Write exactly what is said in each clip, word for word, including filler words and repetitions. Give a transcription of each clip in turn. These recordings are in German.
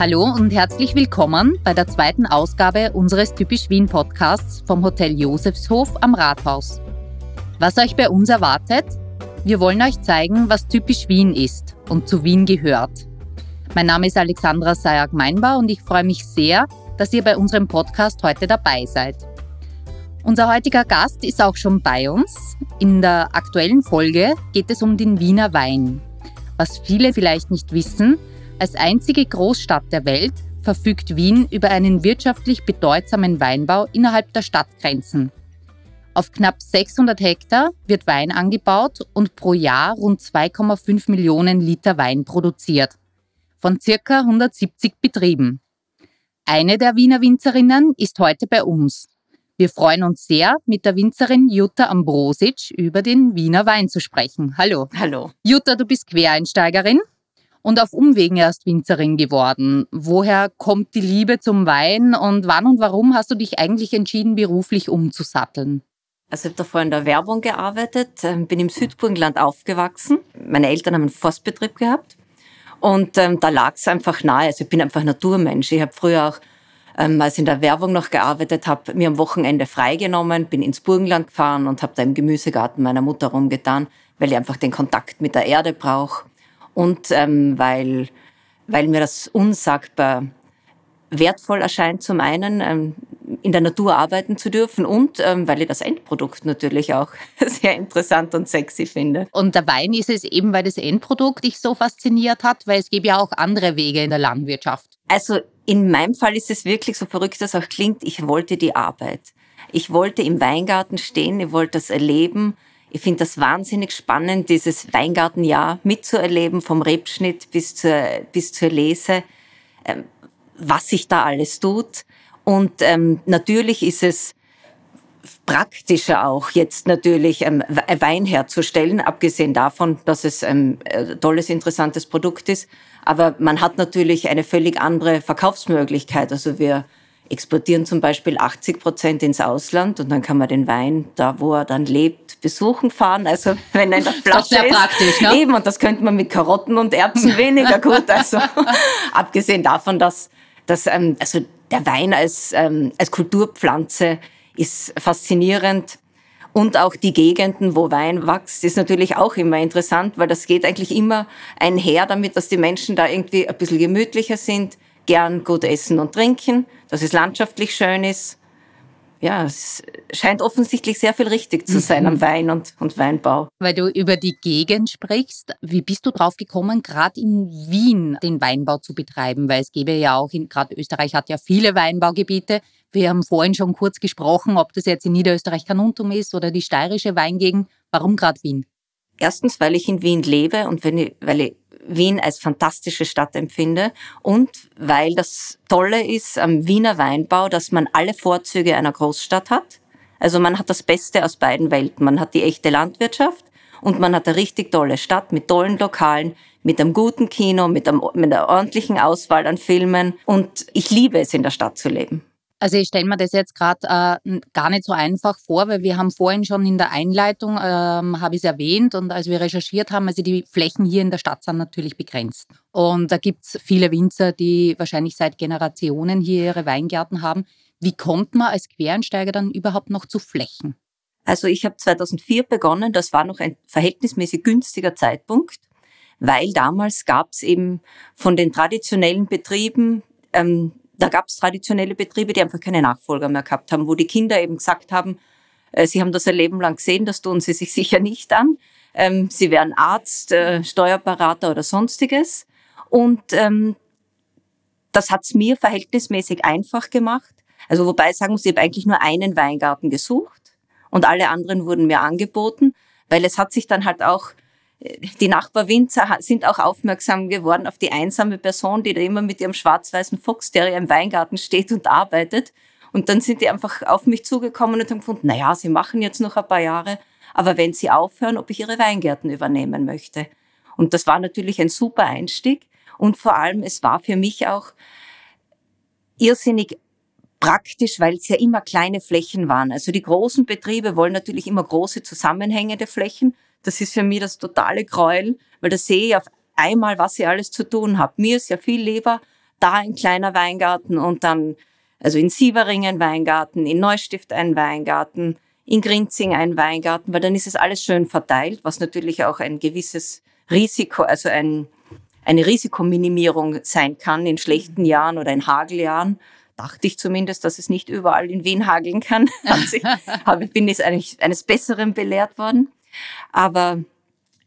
Hallo und herzlich willkommen bei der zweiten Ausgabe unseres Typisch Wien Podcasts vom Hotel Josefshof am Rathaus. Was euch bei uns erwartet? Wir wollen euch zeigen, was typisch Wien ist und zu Wien gehört. Mein Name ist Alexandra Seyer-Gmeinbauer und ich freue mich sehr, dass ihr bei unserem Podcast heute dabei seid. Unser heutiger Gast ist auch schon bei uns. In der aktuellen Folge geht es um den Wiener Wein. Was viele vielleicht nicht wissen, als einzige Großstadt der Welt verfügt Wien über einen wirtschaftlich bedeutsamen Weinbau innerhalb der Stadtgrenzen. Auf knapp sechshundert Hektar wird Wein angebaut und pro Jahr rund zwei Komma fünf Millionen Liter Wein produziert, von ca. hundertsiebzig Betrieben. Eine der Wiener Winzerinnen ist heute bei uns. Wir freuen uns sehr, mit der Winzerin Jutta Ambrositsch über den Wiener Wein zu sprechen. Hallo. Hallo. Jutta, du bist Quereinsteigerin und auf Umwegen erst Winzerin geworden. Woher kommt die Liebe zum Wein und wann und warum hast du dich eigentlich entschieden, beruflich umzusatteln? Also ich habe davor in der Werbung gearbeitet, bin im Südburgenland aufgewachsen. Meine Eltern haben einen Forstbetrieb gehabt. Und ähm, da lag es einfach nahe. Also ich bin einfach Naturmensch. Ich habe früher auch, ähm, als ich in der Werbung noch gearbeitet habe, mir am Wochenende freigenommen, bin ins Burgenland gefahren und habe da im Gemüsegarten meiner Mutter rumgetan, weil ich einfach den Kontakt mit der Erde brauche und ähm, weil, weil mir das unsagbar wertvoll erscheint, zum einen ähm, in der Natur arbeiten zu dürfen und ähm, weil ich das Endprodukt natürlich auch sehr interessant und sexy finde. Und der Wein ist es eben, weil das Endprodukt dich so fasziniert hat, weil es gibt ja auch andere Wege in der Landwirtschaft. Also in meinem Fall ist es wirklich, so verrückt das auch klingt, ich wollte die Arbeit. Ich wollte im Weingarten stehen, ich wollte das erleben. Ich finde das wahnsinnig spannend, dieses Weingartenjahr mitzuerleben, vom Rebschnitt bis zur, bis zur Lese, ähm, was sich da alles tut. Und ähm, natürlich ist es praktischer auch jetzt natürlich ähm, Wein herzustellen, abgesehen davon, dass es ein ähm, tolles, interessantes Produkt ist. Aber man hat natürlich eine völlig andere Verkaufsmöglichkeit. Also wir exportieren zum Beispiel achtzig Prozent ins Ausland und dann kann man den Wein, da wo er dann lebt, besuchen fahren. Also wenn er in der Flasche das ist, praktisch, ne? Eben, und das könnte man mit Karotten und Erbsen weniger gut. Also abgesehen davon, dass das, ähm, also der Wein als, ähm, als Kulturpflanze ist faszinierend. Und auch die Gegenden, wo Wein wächst, ist natürlich auch immer interessant, weil das geht eigentlich immer einher damit, dass die Menschen da irgendwie ein bisschen gemütlicher sind, gern gut essen und trinken, dass es landschaftlich schön ist. Ja, es scheint offensichtlich sehr viel richtig zu sein, mhm, am Wein und, und Weinbau. Weil du über die Gegend sprichst, wie bist du drauf gekommen, gerade in Wien den Weinbau zu betreiben? Weil es gäbe ja auch, gerade Österreich hat ja viele Weinbaugebiete. Wir haben vorhin schon kurz gesprochen, ob das jetzt in Niederösterreich Carnuntum ist oder die steirische Weingegend. Warum gerade Wien? Erstens, weil ich in Wien lebe und wenn ich, weil ich Wien als fantastische Stadt empfinde und weil das Tolle ist am Wiener Weinbau, dass man alle Vorzüge einer Großstadt hat. Also man hat das Beste aus beiden Welten. Man hat die echte Landwirtschaft und man hat eine richtig tolle Stadt mit tollen Lokalen, mit einem guten Kino, mit, einem, mit einer ordentlichen Auswahl an Filmen. Und ich liebe es, in der Stadt zu leben. Also ich stelle mir das jetzt gerade äh, gar nicht so einfach vor, weil wir haben vorhin schon in der Einleitung, ähm, habe ich es erwähnt und als wir recherchiert haben, also die Flächen hier in der Stadt sind natürlich begrenzt. Und da gibt es viele Winzer, die wahrscheinlich seit Generationen hier ihre Weingärten haben. Wie kommt man als Quereinsteiger dann überhaupt noch zu Flächen? Also ich habe zweitausendvier begonnen, das war noch ein verhältnismäßig günstiger Zeitpunkt, weil damals gab es eben von den traditionellen Betrieben, ähm, da gab es traditionelle Betriebe, die einfach keine Nachfolger mehr gehabt haben, wo die Kinder eben gesagt haben, äh, sie haben das ein Leben lang gesehen, das tun sie sich sicher nicht an. Ähm, sie wären Arzt, äh, Steuerberater oder Sonstiges. Und ähm, das hat es mir verhältnismäßig einfach gemacht. Also wobei, sagen muss, ich habe eigentlich nur einen Weingarten gesucht und alle anderen wurden mir angeboten, weil es hat sich dann halt auch, die Nachbarwinzer sind auch aufmerksam geworden auf die einsame Person, die da immer mit ihrem schwarz-weißen Fox-Terrier im Weingarten steht und arbeitet. Und dann sind die einfach auf mich zugekommen und haben gefunden, naja, sie machen jetzt noch ein paar Jahre, aber wenn sie aufhören, ob ich ihre Weingärten übernehmen möchte. Und das war natürlich ein super Einstieg. Und vor allem, es war für mich auch irrsinnig praktisch, weil es ja immer kleine Flächen waren. Also die großen Betriebe wollen natürlich immer große zusammenhängende Flächen. Das ist für mich das totale Gräuel, weil da sehe ich auf einmal, was ich alles zu tun habe. Mir ist ja viel lieber da ein kleiner Weingarten und dann, also in Sievering ein Weingarten, in Neustift ein Weingarten, in Grinzing ein Weingarten, weil dann ist es alles schön verteilt, was natürlich auch ein gewisses Risiko, also ein, eine Risikominimierung sein kann in schlechten Jahren oder in Hageljahren. Dachte ich zumindest, dass es nicht überall in Wien hageln kann. Also ich habe, bin ich eigentlich eines Besseren belehrt worden. Aber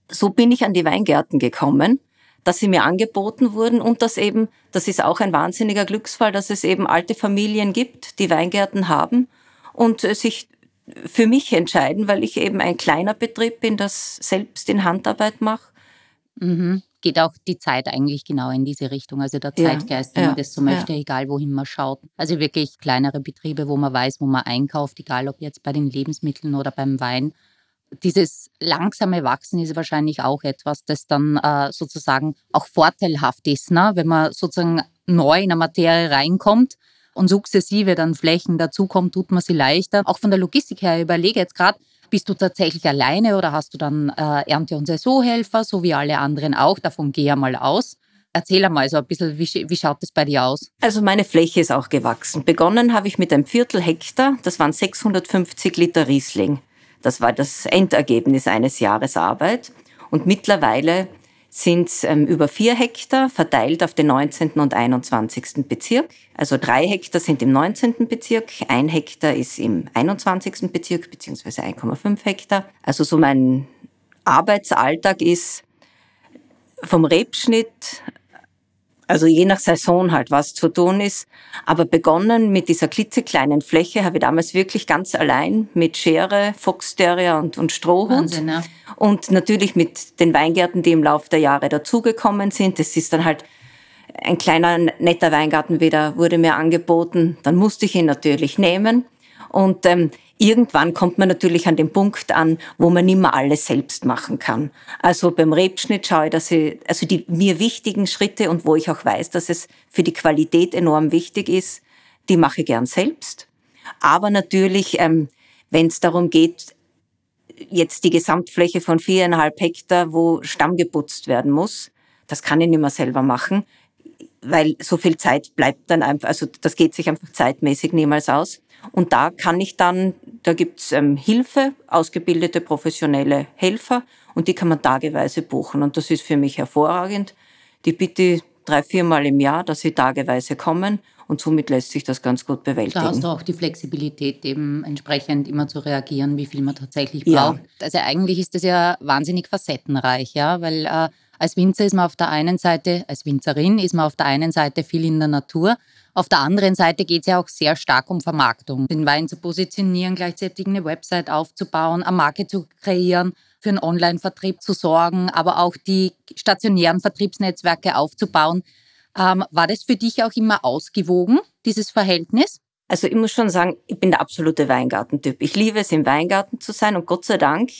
so bin ich an die Weingärten gekommen, dass sie mir angeboten wurden und dass eben, das ist auch ein wahnsinniger Glücksfall, dass es eben alte Familien gibt, die Weingärten haben und sich für mich entscheiden, weil ich eben ein kleiner Betrieb bin, das selbst in Handarbeit mache. Mhm. Geht auch die Zeit eigentlich genau in diese Richtung, also der ja, Zeitgeist, wenn ja, man das so möchte, ja. egal wohin man schaut. Also wirklich kleinere Betriebe, wo man weiß, wo man einkauft, egal ob jetzt bei den Lebensmitteln oder beim Wein. Dieses langsame Wachsen ist wahrscheinlich auch etwas, das dann äh, sozusagen auch vorteilhaft ist, ne? Wenn man sozusagen neu in eine Materie reinkommt und sukzessive dann Flächen dazukommen, tut man sie leichter. Auch von der Logistik her, ich überlege jetzt gerade, bist du tatsächlich alleine oder hast du dann äh, Ernte- und Saisonhelfer, so wie alle anderen auch? Davon gehe ich mal aus. Erzähl mal so ein bisschen, wie, wie schaut das bei dir aus? Also meine Fläche ist auch gewachsen. Begonnen habe ich mit einem Viertel Hektar, das waren sechshundertfünfzig Liter Riesling. Das war das Endergebnis eines Jahres Arbeit. Und mittlerweile sind es ähm, über vier Hektar, verteilt auf den neunzehnten und einundzwanzigsten Bezirk. Also drei Hektar sind im neunzehnten Bezirk, ein Hektar ist im einundzwanzigsten Bezirk, beziehungsweise eins Komma fünf Hektar. Also so mein Arbeitsalltag ist vom Rebschnitt, also je nach Saison halt, was zu tun ist. Aber begonnen mit dieser klitzekleinen Fläche habe ich damals wirklich ganz allein mit Schere, Foxterrier und, und Strohhund. Wahnsinn, ja. Und natürlich mit den Weingärten, die im Laufe der Jahre dazugekommen sind. Das ist dann halt ein kleiner, netter Weingarten wieder, wurde mir angeboten. Dann musste ich ihn natürlich nehmen. Und ähm, irgendwann kommt man natürlich an den Punkt an, wo man nicht mehr alles selbst machen kann. Also beim Rebschnitt schaue ich, dass ich, also die mir wichtigen Schritte und wo ich auch weiß, dass es für die Qualität enorm wichtig ist, die mache ich gern selbst. Aber natürlich, ähm, wenn es darum geht, jetzt die Gesamtfläche von viereinhalb Hektar, wo Stamm geputzt werden muss, das kann ich nicht mehr selber machen, weil so viel Zeit bleibt dann einfach, also das geht sich einfach zeitmäßig niemals aus. Und da kann ich dann, da gibt's ähm, Hilfe, ausgebildete professionelle Helfer und die kann man tageweise buchen. Und das ist für mich hervorragend. Die bitte drei, viermal im Jahr, dass sie tageweise kommen und somit lässt sich das ganz gut bewältigen. Da hast du auch die Flexibilität, eben entsprechend immer zu reagieren, wie viel man tatsächlich braucht. Ja. Also eigentlich ist das ja wahnsinnig facettenreich, ja, weil äh, als Winzer ist man auf der einen Seite, als Winzerin ist man auf der einen Seite viel in der Natur. Auf der anderen Seite geht es ja auch sehr stark um Vermarktung. Den Wein zu positionieren, gleichzeitig eine Website aufzubauen, eine Marke zu kreieren, für einen Online-Vertrieb zu sorgen, aber auch die stationären Vertriebsnetzwerke aufzubauen. Ähm, war das für dich auch immer ausgewogen, dieses Verhältnis? Also ich muss schon sagen, ich bin der absolute Weingartentyp. Ich liebe es, im Weingarten zu sein und Gott sei Dank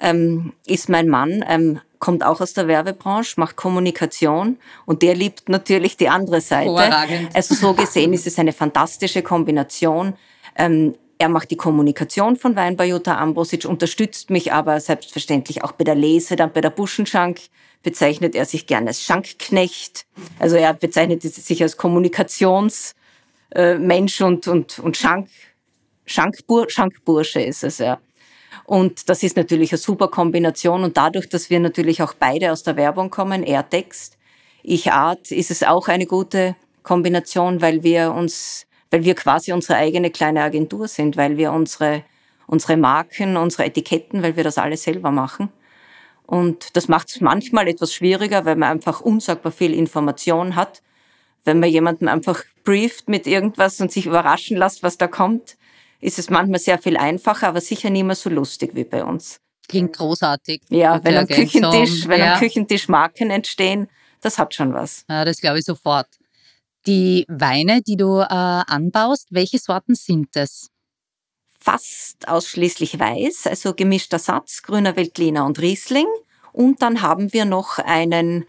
ähm, ist mein Mann... Ähm, kommt auch aus der Werbebranche, macht Kommunikation und der liebt natürlich die andere Seite. Also so gesehen ist es eine fantastische Kombination. Ähm, er macht die Kommunikation von Wein bei Jutta Ambrositsch, unterstützt mich aber selbstverständlich auch bei der Lese, dann bei der Buschenschank bezeichnet er sich gerne als Schankknecht. Also er bezeichnet sich als Kommunikationsmensch äh, und, und, und Schank, Schankbur, Schankbursche ist es, ja. Und das ist natürlich eine super Kombination und dadurch, dass wir natürlich auch beide aus der Werbung kommen, er Text, ich Art, ist es auch eine gute Kombination, weil wir uns, weil wir quasi unsere eigene kleine Agentur sind, weil wir unsere, unsere Marken, unsere Etiketten, weil wir das alles selber machen. Und das macht es manchmal etwas schwieriger, weil man einfach unsagbar viel Information hat, wenn man jemanden einfach brieft mit irgendwas und sich überraschen lässt, was da kommt. Ist es manchmal sehr viel einfacher, aber sicher nicht mehr so lustig wie bei uns. Klingt großartig. Ja, wenn am Küchentisch, wenn ja. am Küchentisch Marken entstehen, das hat schon was. Ja, das glaube ich sofort. Die Weine, die du äh, anbaust, welche Sorten sind das? Fast ausschließlich weiß, also gemischter Satz, grüner Veltliner und Riesling. Und dann haben wir noch einen,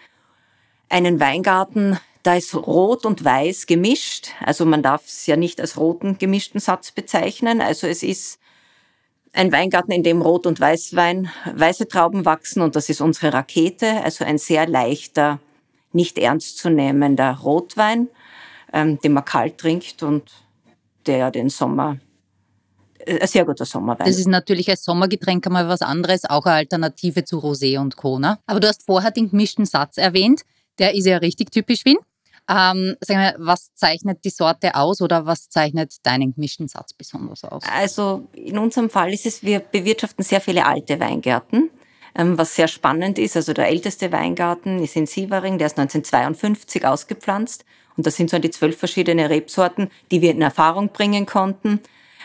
einen Weingarten, da ist rot und weiß gemischt, also man darf es ja nicht als roten gemischten Satz bezeichnen. Also es ist ein Weingarten, in dem Rot- und Weißwein, weiße Trauben wachsen und das ist unsere Rakete, also ein sehr leichter nicht ernstzunehmender Rotwein, ähm, den man kalt trinkt und der den Sommer, äh, ein sehr guter Sommerwein. Das ist natürlich als Sommergetränk einmal was anderes, auch eine Alternative zu Rosé und Kona. Aber du hast vorher den gemischten Satz erwähnt, der ist ja richtig typisch Wien. Ähm, sag mal, was zeichnet die Sorte aus oder was zeichnet deinen gemischten Satz besonders aus? Also in unserem Fall ist es, wir bewirtschaften sehr viele alte Weingärten, ähm, was sehr spannend ist. Also der älteste Weingarten ist in Sievering, der ist neunzehnhundertzweiundfünfzig ausgepflanzt. Und das sind so die zwölf verschiedene Rebsorten, die wir in Erfahrung bringen konnten.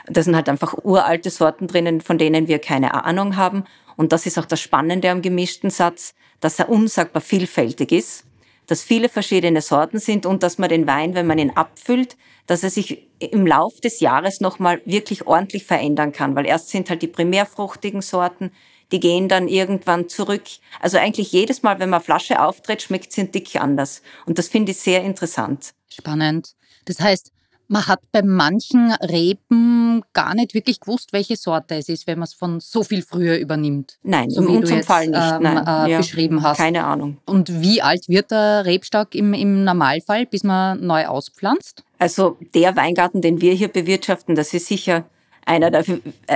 Da sind halt einfach uralte Sorten drinnen, von denen wir keine Ahnung haben. Und das ist auch das Spannende am gemischten Satz, dass er unsagbar vielfältig ist, dass viele verschiedene Sorten sind und dass man den Wein, wenn man ihn abfüllt, dass er sich im Lauf des Jahres nochmal wirklich ordentlich verändern kann, weil erst sind halt die primärfruchtigen Sorten, die gehen dann irgendwann zurück. Also eigentlich jedes Mal, wenn man eine Flasche auftritt, schmeckt sie dick anders. Und das finde ich sehr interessant. Spannend. Das heißt, man hat bei manchen Reben gar nicht wirklich gewusst, welche Sorte es ist, wenn man es von so viel früher übernimmt. Nein, so in unserem Fall nicht, ähm, nein. Äh, ja, beschrieben hast. Keine Ahnung. Und wie alt wird der Rebstock im, im Normalfall, bis man neu auspflanzt? Also der Weingarten, den wir hier bewirtschaften, das ist sicher einer der,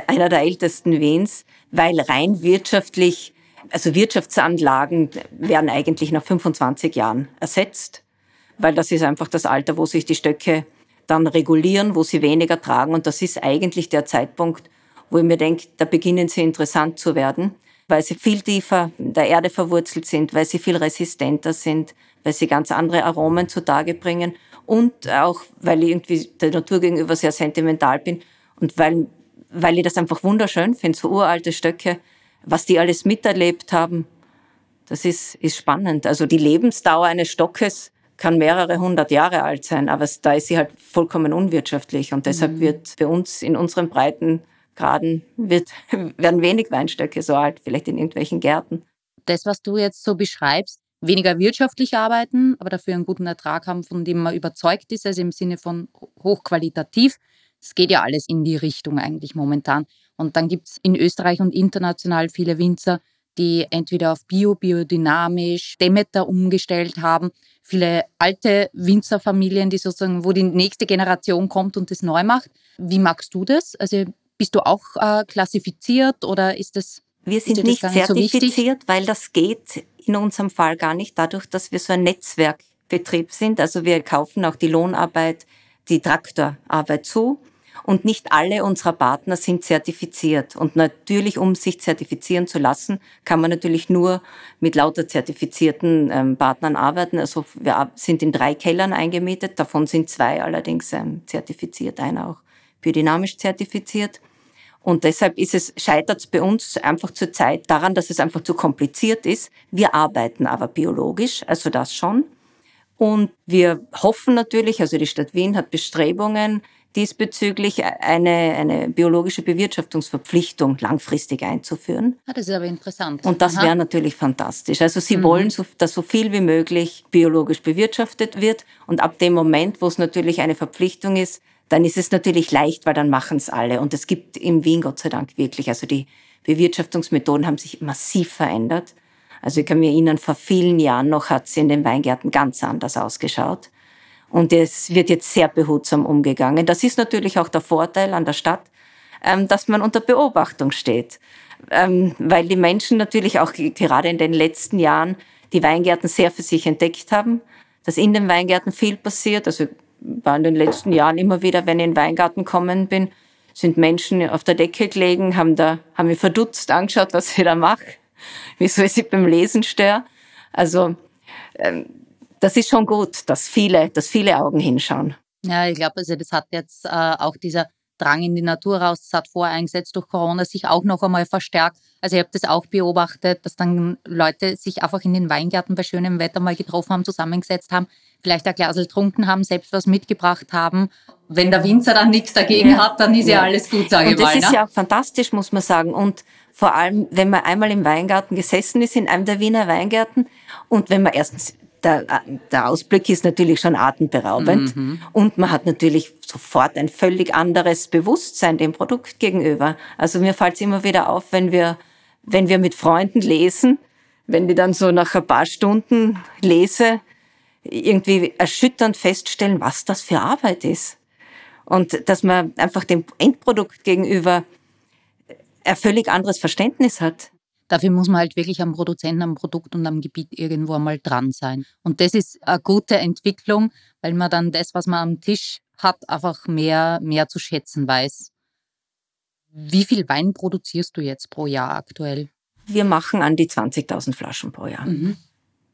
einer der ältesten Wiens, weil rein wirtschaftlich, also Wirtschaftsanlagen werden eigentlich nach fünfundzwanzig Jahren ersetzt, weil das ist einfach das Alter, wo sich die Stöcke dann regulieren, wo sie weniger tragen. Und das ist eigentlich der Zeitpunkt, wo ich mir denke, da beginnen sie interessant zu werden, weil sie viel tiefer in der Erde verwurzelt sind, weil sie viel resistenter sind, weil sie ganz andere Aromen zutage bringen und auch, weil ich irgendwie der Natur gegenüber sehr sentimental bin und weil, weil ich das einfach wunderschön finde, so uralte Stöcke, was die alles miterlebt haben, das ist, ist spannend. Also die Lebensdauer eines Stockes kann mehrere hundert Jahre alt sein, aber da ist sie halt vollkommen unwirtschaftlich und deshalb wird bei uns in unseren Breitengraden wird, werden wenig Weinstöcke so alt, vielleicht in irgendwelchen Gärten. Das, was du jetzt so beschreibst, weniger wirtschaftlich arbeiten, aber dafür einen guten Ertrag haben, von dem man überzeugt ist, also im Sinne von hochqualitativ, es geht ja alles in die Richtung eigentlich momentan. Und dann gibt es in Österreich und international viele Winzer, die entweder auf Bio, biodynamisch, Demeter umgestellt haben, viele alte Winzerfamilien, die sozusagen, wo die nächste Generation kommt und das neu macht. Wie magst du das? Also bist du auch äh, klassifiziert oder ist das? Wir sind nicht zertifiziert, weil das geht in unserem Fall gar nicht, dadurch, dass wir so ein Netzwerkbetrieb sind. Also wir kaufen auch die Lohnarbeit, die Traktorarbeit zu. Und nicht alle unserer Partner sind zertifiziert. Und natürlich, um sich zertifizieren zu lassen, kann man natürlich nur mit lauter zertifizierten ähm, Partnern arbeiten. Also wir sind in drei Kellern eingemietet, davon sind zwei allerdings ähm, zertifiziert, einer auch biodynamisch zertifiziert. Und deshalb ist es, scheitert es bei uns einfach zur Zeit daran, dass es einfach zu kompliziert ist. Wir arbeiten aber biologisch, also das schon. Und wir hoffen natürlich, also die Stadt Wien hat Bestrebungen, diesbezüglich eine, eine biologische Bewirtschaftungsverpflichtung langfristig einzuführen. Ah, das ist aber interessant. Und das wäre natürlich fantastisch. Also sie mhm. wollen, so, dass so viel wie möglich biologisch bewirtschaftet wird. Und ab dem Moment, wo es natürlich eine Verpflichtung ist, dann ist es natürlich leicht, weil dann machen es alle. Und es gibt in Wien Gott sei Dank wirklich, also die Bewirtschaftungsmethoden haben sich massiv verändert. Also ich kann mir erinnern, vor vielen Jahren noch hat es in den Weingärten ganz anders ausgeschaut. Und es wird jetzt sehr behutsam umgegangen. Das ist natürlich auch der Vorteil an der Stadt, dass man unter Beobachtung steht. Weil die Menschen natürlich auch gerade in den letzten Jahren die Weingärten sehr für sich entdeckt haben, dass in den Weingärten viel passiert. Also war in den letzten Jahren immer wieder, wenn ich in den Weingarten gekommen bin, sind Menschen auf der Decke gelegen, haben, da, haben mich verdutzt angeschaut, was ich da mache, wieso ich sie beim Lesen störe. Also das ist schon gut, dass viele, dass viele Augen hinschauen. Ja, ich glaube, also das hat jetzt äh, auch dieser Drang in die Natur raus, das hat vorher eingesetzt durch Corona, sich auch noch einmal verstärkt. Also ich habe das auch beobachtet, dass dann Leute sich einfach in den Weingärten bei schönem Wetter mal getroffen haben, zusammengesetzt haben, vielleicht ein Glas getrunken haben, selbst was mitgebracht haben. Wenn der Winzer dann nichts dagegen hat, dann ist ja, ja alles gut, sage ich mal. Und das ist ja auch fantastisch, muss man sagen. Und vor allem, wenn man einmal im Weingarten gesessen ist, in einem der Wiener Weingärten, und wenn man erstens Der, der Ausblick ist natürlich schon atemberaubend mhm. und man hat natürlich sofort ein völlig anderes Bewusstsein dem Produkt gegenüber. Also mir fällt es immer wieder auf, wenn wir, wenn wir mit Freunden lesen, wenn die dann so nach ein paar Stunden lese, irgendwie erschütternd feststellen, was das für Arbeit ist. Und dass man einfach dem Endprodukt gegenüber ein völlig anderes Verständnis hat. Dafür muss man halt wirklich am Produzenten, am Produkt und am Gebiet irgendwo einmal dran sein. Und das ist eine gute Entwicklung, weil man dann das, was man am Tisch hat, einfach mehr, mehr zu schätzen weiß. Wie viel Wein produzierst du jetzt pro Jahr aktuell? Wir machen an die zwanzigtausend Flaschen pro Jahr. Mhm.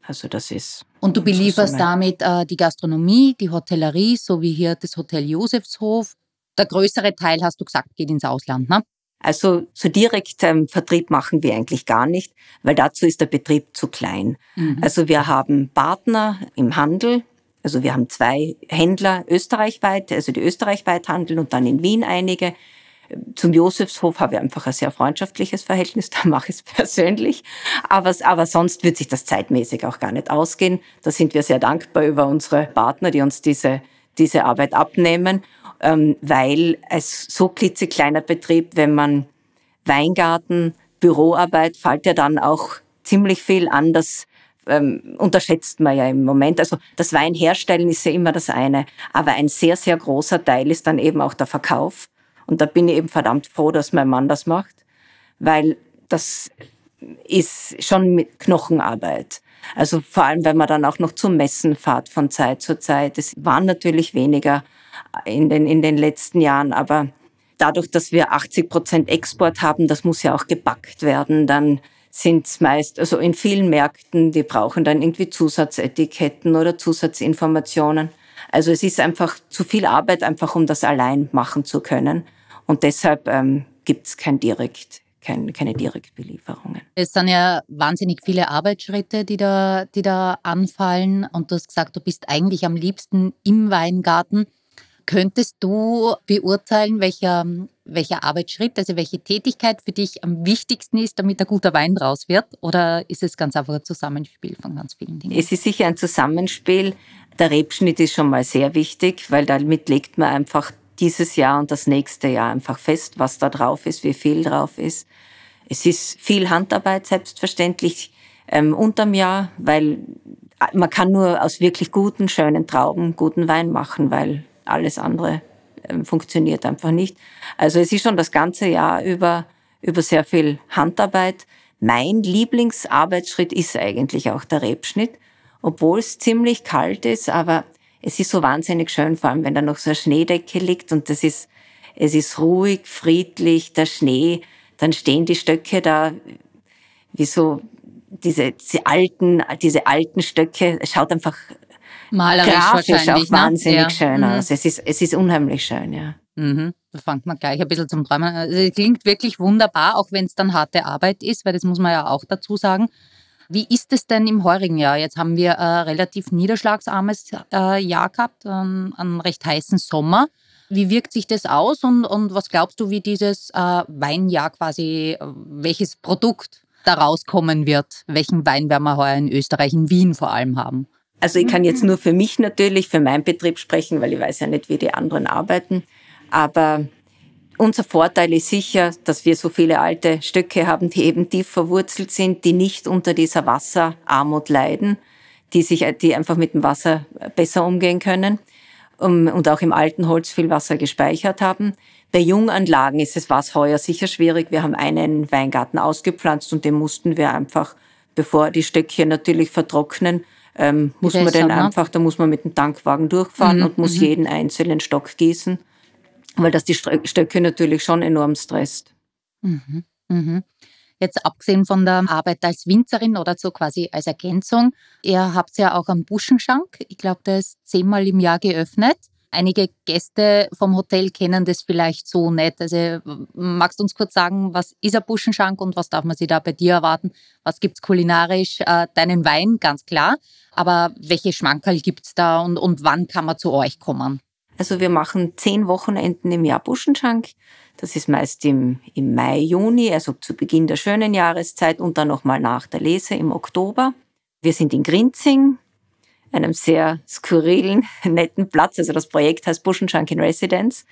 Also das ist... Und du belieferst so damit äh, die Gastronomie, die Hotellerie, so wie hier das Hotel Josefshof. Der größere Teil, hast du gesagt, geht ins Ausland, ne? Also so direkt ähm, Vertrieb machen wir eigentlich gar nicht, weil dazu ist der Betrieb zu klein. Mhm. Also wir haben Partner im Handel, also wir haben zwei Händler österreichweit, also die österreichweit handeln und dann in Wien einige. Zum Josefshof habe ich einfach ein sehr freundschaftliches Verhältnis, da mache ich es persönlich. Aber, aber sonst wird sich das zeitmäßig auch gar nicht ausgehen. Da sind wir sehr dankbar über unsere Partner, die uns diese, diese Arbeit abnehmen, ähm, weil als so klitzekleiner Betrieb, wenn man Weingarten, Büroarbeit, fällt ja dann auch ziemlich viel an, das ähm, unterschätzt man ja im Moment. Also das Weinherstellen ist ja immer das eine, aber ein sehr, sehr großer Teil ist dann eben auch der Verkauf. Und da bin ich eben verdammt froh, dass mein Mann das macht, weil das ist schon mit Knochenarbeit. Also vor allem, wenn man dann auch noch zu Messen fährt von Zeit zu Zeit. Es waren natürlich weniger in den, in den letzten Jahren, aber dadurch, dass wir achtzig Prozent Export haben, das muss ja auch gepackt werden, dann sind es meist, also in vielen Märkten, die brauchen dann irgendwie Zusatzetiketten oder Zusatzinformationen. Also es ist einfach zu viel Arbeit, einfach um das allein machen zu können. Und deshalb ähm, gibt es kein Direkt, kein, keine Direktbelieferungen. Es sind ja wahnsinnig viele Arbeitsschritte, die da, die da anfallen. Und du hast gesagt, du bist eigentlich am liebsten im Weingarten. Könntest du beurteilen, welcher, welcher Arbeitsschritt, also welche Tätigkeit für dich am wichtigsten ist, damit ein guter Wein draus wird? Oder ist es ganz einfach ein Zusammenspiel von ganz vielen Dingen? Es ist sicher ein Zusammenspiel. Der Rebschnitt ist schon mal sehr wichtig, weil damit legt man einfach dieses Jahr und das nächste Jahr einfach fest, was da drauf ist, wie viel drauf ist. Es ist viel Handarbeit, selbstverständlich, ähm, unterm Jahr, weil man kann nur aus wirklich guten, schönen Trauben guten Wein machen, weil alles andere ähm, funktioniert einfach nicht. Also es ist schon das ganze Jahr über, über sehr viel Handarbeit. Mein Lieblingsarbeitsschritt ist eigentlich auch der Rebschnitt. Obwohl es ziemlich kalt ist, aber es ist so wahnsinnig schön, vor allem wenn da noch so eine Schneedecke liegt und das ist, es ist ruhig, friedlich, der Schnee, dann stehen die Stöcke da, wie so diese, diese alten, diese alten Stöcke, es schaut einfach malerisch, grafisch auch wahnsinnig, ne? Schön ja. aus. Es ist, es ist unheimlich schön, ja. Mhm. Da fängt man gleich ein bisschen zum Träumen an. Also es klingt wirklich wunderbar, auch wenn es dann harte Arbeit ist, weil das muss man ja auch dazu sagen. Wie ist es denn im heurigen Jahr? Jetzt haben wir ein relativ niederschlagsarmes äh, Jahr gehabt, ähm, einen recht heißen Sommer. Wie wirkt sich das aus und, und was glaubst du, wie dieses äh, Weinjahr quasi, welches Produkt da rauskommen wird? Welchen Wein werden wir heuer in Österreich, in Wien vor allem haben? Also ich kann jetzt nur für mich natürlich, für meinen Betrieb sprechen, weil ich weiß ja nicht, wie die anderen arbeiten. Aber unser Vorteil ist sicher, dass wir so viele alte Stöcke haben, die eben tief verwurzelt sind, die nicht unter dieser Wasserarmut leiden, die sich, die einfach mit dem Wasser besser umgehen können und auch im alten Holz viel Wasser gespeichert haben. Bei Junganlagen ist es was heuer sicher schwierig. Wir haben einen Weingarten ausgepflanzt und den mussten wir einfach, bevor die Stöckchen natürlich vertrocknen, ähm, muss man den einfach, da muss man mit dem Tankwagen durchfahren und muss jeden einzelnen Stock gießen. Weil das die Stöcke natürlich schon enorm stresst. Mhm, mhm. Jetzt abgesehen von der Arbeit als Winzerin oder so quasi als Ergänzung, ihr habt ja auch einen Buschenschank. Ich glaube, der ist zehnmal im Jahr geöffnet. Einige Gäste vom Hotel kennen das vielleicht so nicht. Also magst du uns kurz sagen, was ist ein Buschenschank und was darf man sich da bei dir erwarten? Was gibt's kulinarisch? Deinen Wein, ganz klar. Aber welche Schmankerl gibt's da und, und wann kann man zu euch kommen? Also wir machen zehn Wochenenden im Jahr Buschenschank. Das ist meist im, im Mai, Juni, also zu Beginn der schönen Jahreszeit und dann nochmal nach der Lese im Oktober. Wir sind in Grinzing, einem sehr skurrilen, netten Platz. Also das Projekt heißt Buschenschank in Residence,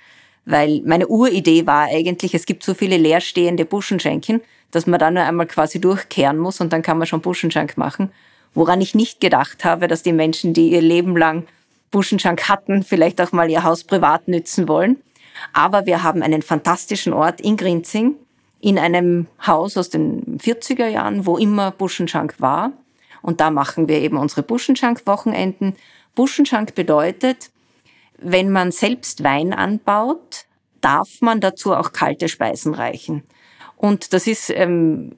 weil meine Uridee war eigentlich, es gibt so viele leerstehende Buschenschenken, dass man da nur einmal quasi durchkehren muss und dann kann man schon Buschenschank machen. woran ich nicht gedacht habe, dass die Menschen, die ihr Leben lang Buschenschank hatten, vielleicht auch mal ihr Haus privat nützen wollen. Aber wir haben einen fantastischen Ort in Grinzing, in einem Haus aus den vierziger Jahren, wo immer Buschenschank war. Und da machen wir eben unsere Buschenschank-Wochenenden. Buschenschank bedeutet, wenn man selbst Wein anbaut, darf man dazu auch kalte Speisen reichen. Und das ist ähm,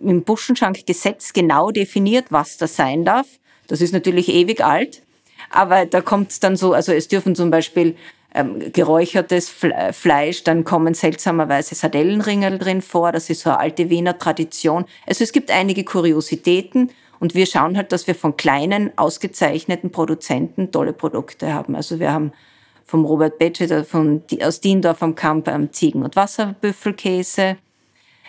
im Buschenschank-Gesetz genau definiert, was das sein darf. Das ist natürlich ewig alt, aber da kommt es dann so, also es dürfen zum Beispiel ähm, geräuchertes Fle Fleisch, dann kommen seltsamerweise Sardellenringerl drin vor, das ist so eine alte Wiener Tradition. Also es gibt einige Kuriositäten und wir schauen halt, dass wir von kleinen, ausgezeichneten Produzenten tolle Produkte haben. Also wir haben vom Robert Bette von, aus Diendorf am Kamp ähm, Ziegen- und Wasserbüffelkäse.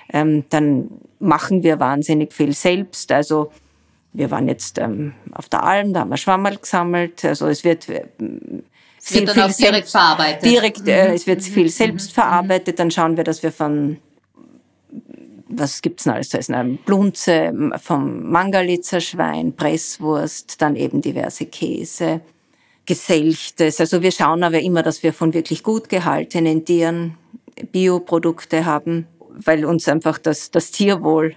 Ähm, dann machen wir wahnsinnig viel selbst. Also wir waren jetzt ähm, auf der Alm, da haben wir Schwammerl gesammelt. Also es wird äh, es viel, wird dann viel auch direkt verarbeitet. Direkt, äh, mhm. Es wird viel selbst mhm. verarbeitet. Dann schauen wir, dass wir von, was gibt's denn alles zu essen? Blunze, vom Mangalitzer Schwein, Presswurst, dann eben diverse Käse, Geselchtes. Also wir schauen aber immer, dass wir von wirklich gut gehaltenen Tieren Bioprodukte haben, weil uns einfach das, das Tierwohl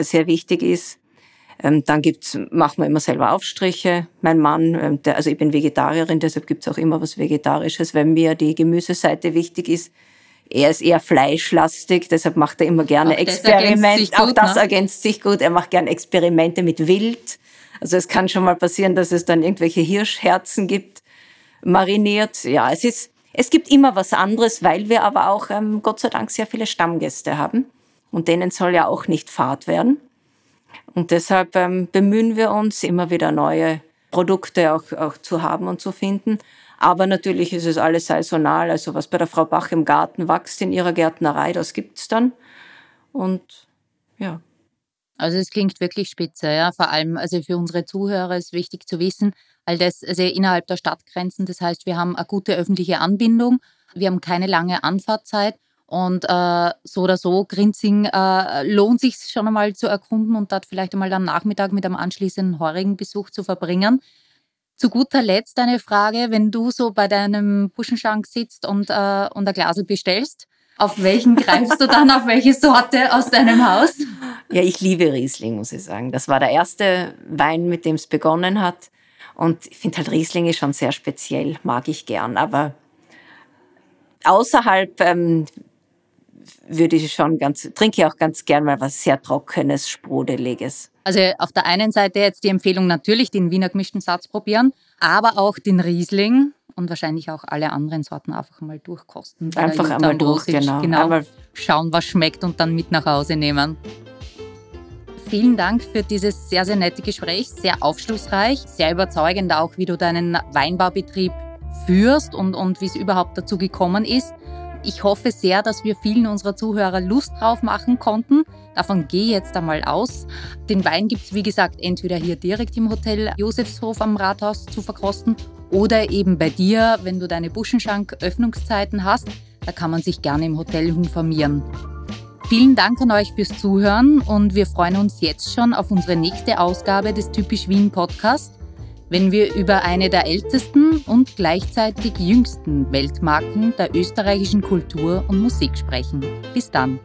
sehr wichtig ist. Dann gibt's, machen wir immer selber Aufstriche. Mein Mann, der, also ich bin Vegetarierin, deshalb gibt's auch immer was Vegetarisches, weil mir die Gemüseseite wichtig ist. Er ist eher fleischlastig, deshalb macht er immer gerne auch Experimente. Auch das ne? ergänzt sich gut. Er macht gerne Experimente mit Wild. Also es kann schon mal passieren, dass es dann irgendwelche Hirschherzen gibt, mariniert. Ja, es ist, es gibt immer was anderes, weil wir aber auch, ähm, Gott sei Dank, sehr viele Stammgäste haben. Und denen soll ja auch nicht fad werden. Und deshalb ähm, bemühen wir uns, immer wieder neue Produkte auch, auch zu haben und zu finden. Aber natürlich ist es alles saisonal. Also was bei der Frau Bach im Garten wächst, in ihrer Gärtnerei, das gibt's dann. Und ja. Also es klingt wirklich spitze, ja. Vor allem, also für unsere Zuhörer ist wichtig zu wissen, all das also innerhalb der Stadtgrenzen. Das heißt, wir haben eine gute öffentliche Anbindung, wir haben keine lange Anfahrtzeit und äh, so oder so Grinzing äh, lohnt sich schon einmal zu erkunden und dort vielleicht einmal am Nachmittag mit einem anschließenden heurigen Besuch zu verbringen. Zu guter Letzt eine Frage, wenn du so bei deinem Buschenschank sitzt und, äh, und ein Glasl bestellst, auf welchen greifst du dann, auf welche Sorte aus deinem Haus? Ja, ich liebe Riesling, muss ich sagen. Das war der erste Wein, mit dem es begonnen hat. Und ich finde halt Riesling ist schon sehr speziell, mag ich gern. Aber außerhalb ähm, würde ich schon ganz, trinke ich auch ganz gern mal was sehr Trockenes, Sprudeliges. Also auf der einen Seite jetzt die Empfehlung natürlich den Wiener gemischten Satz probieren, aber auch den Riesling. Und wahrscheinlich auch alle anderen Sorten einfach mal durchkosten. Einfach einmal durch, genau. genau. Einmal schauen, was schmeckt und dann mit nach Hause nehmen. Vielen Dank für dieses sehr, sehr nette Gespräch. Sehr aufschlussreich, sehr überzeugend auch, wie du deinen Weinbaubetrieb führst und, und wie es überhaupt dazu gekommen ist. Ich hoffe sehr, dass wir vielen unserer Zuhörer Lust drauf machen konnten. Davon gehe ich jetzt einmal aus. Den Wein gibt es, wie gesagt, entweder hier direkt im Hotel Josefshof am Rathaus zu verkosten oder eben bei dir, wenn du deine Buschenschank-Öffnungszeiten hast, da kann man sich gerne im Hotel informieren. Vielen Dank an euch fürs Zuhören und wir freuen uns jetzt schon auf unsere nächste Ausgabe des Typisch Wien Podcast, wenn wir über eine der ältesten und gleichzeitig jüngsten Weltmarken der österreichischen Kultur und Musik sprechen. Bis dann!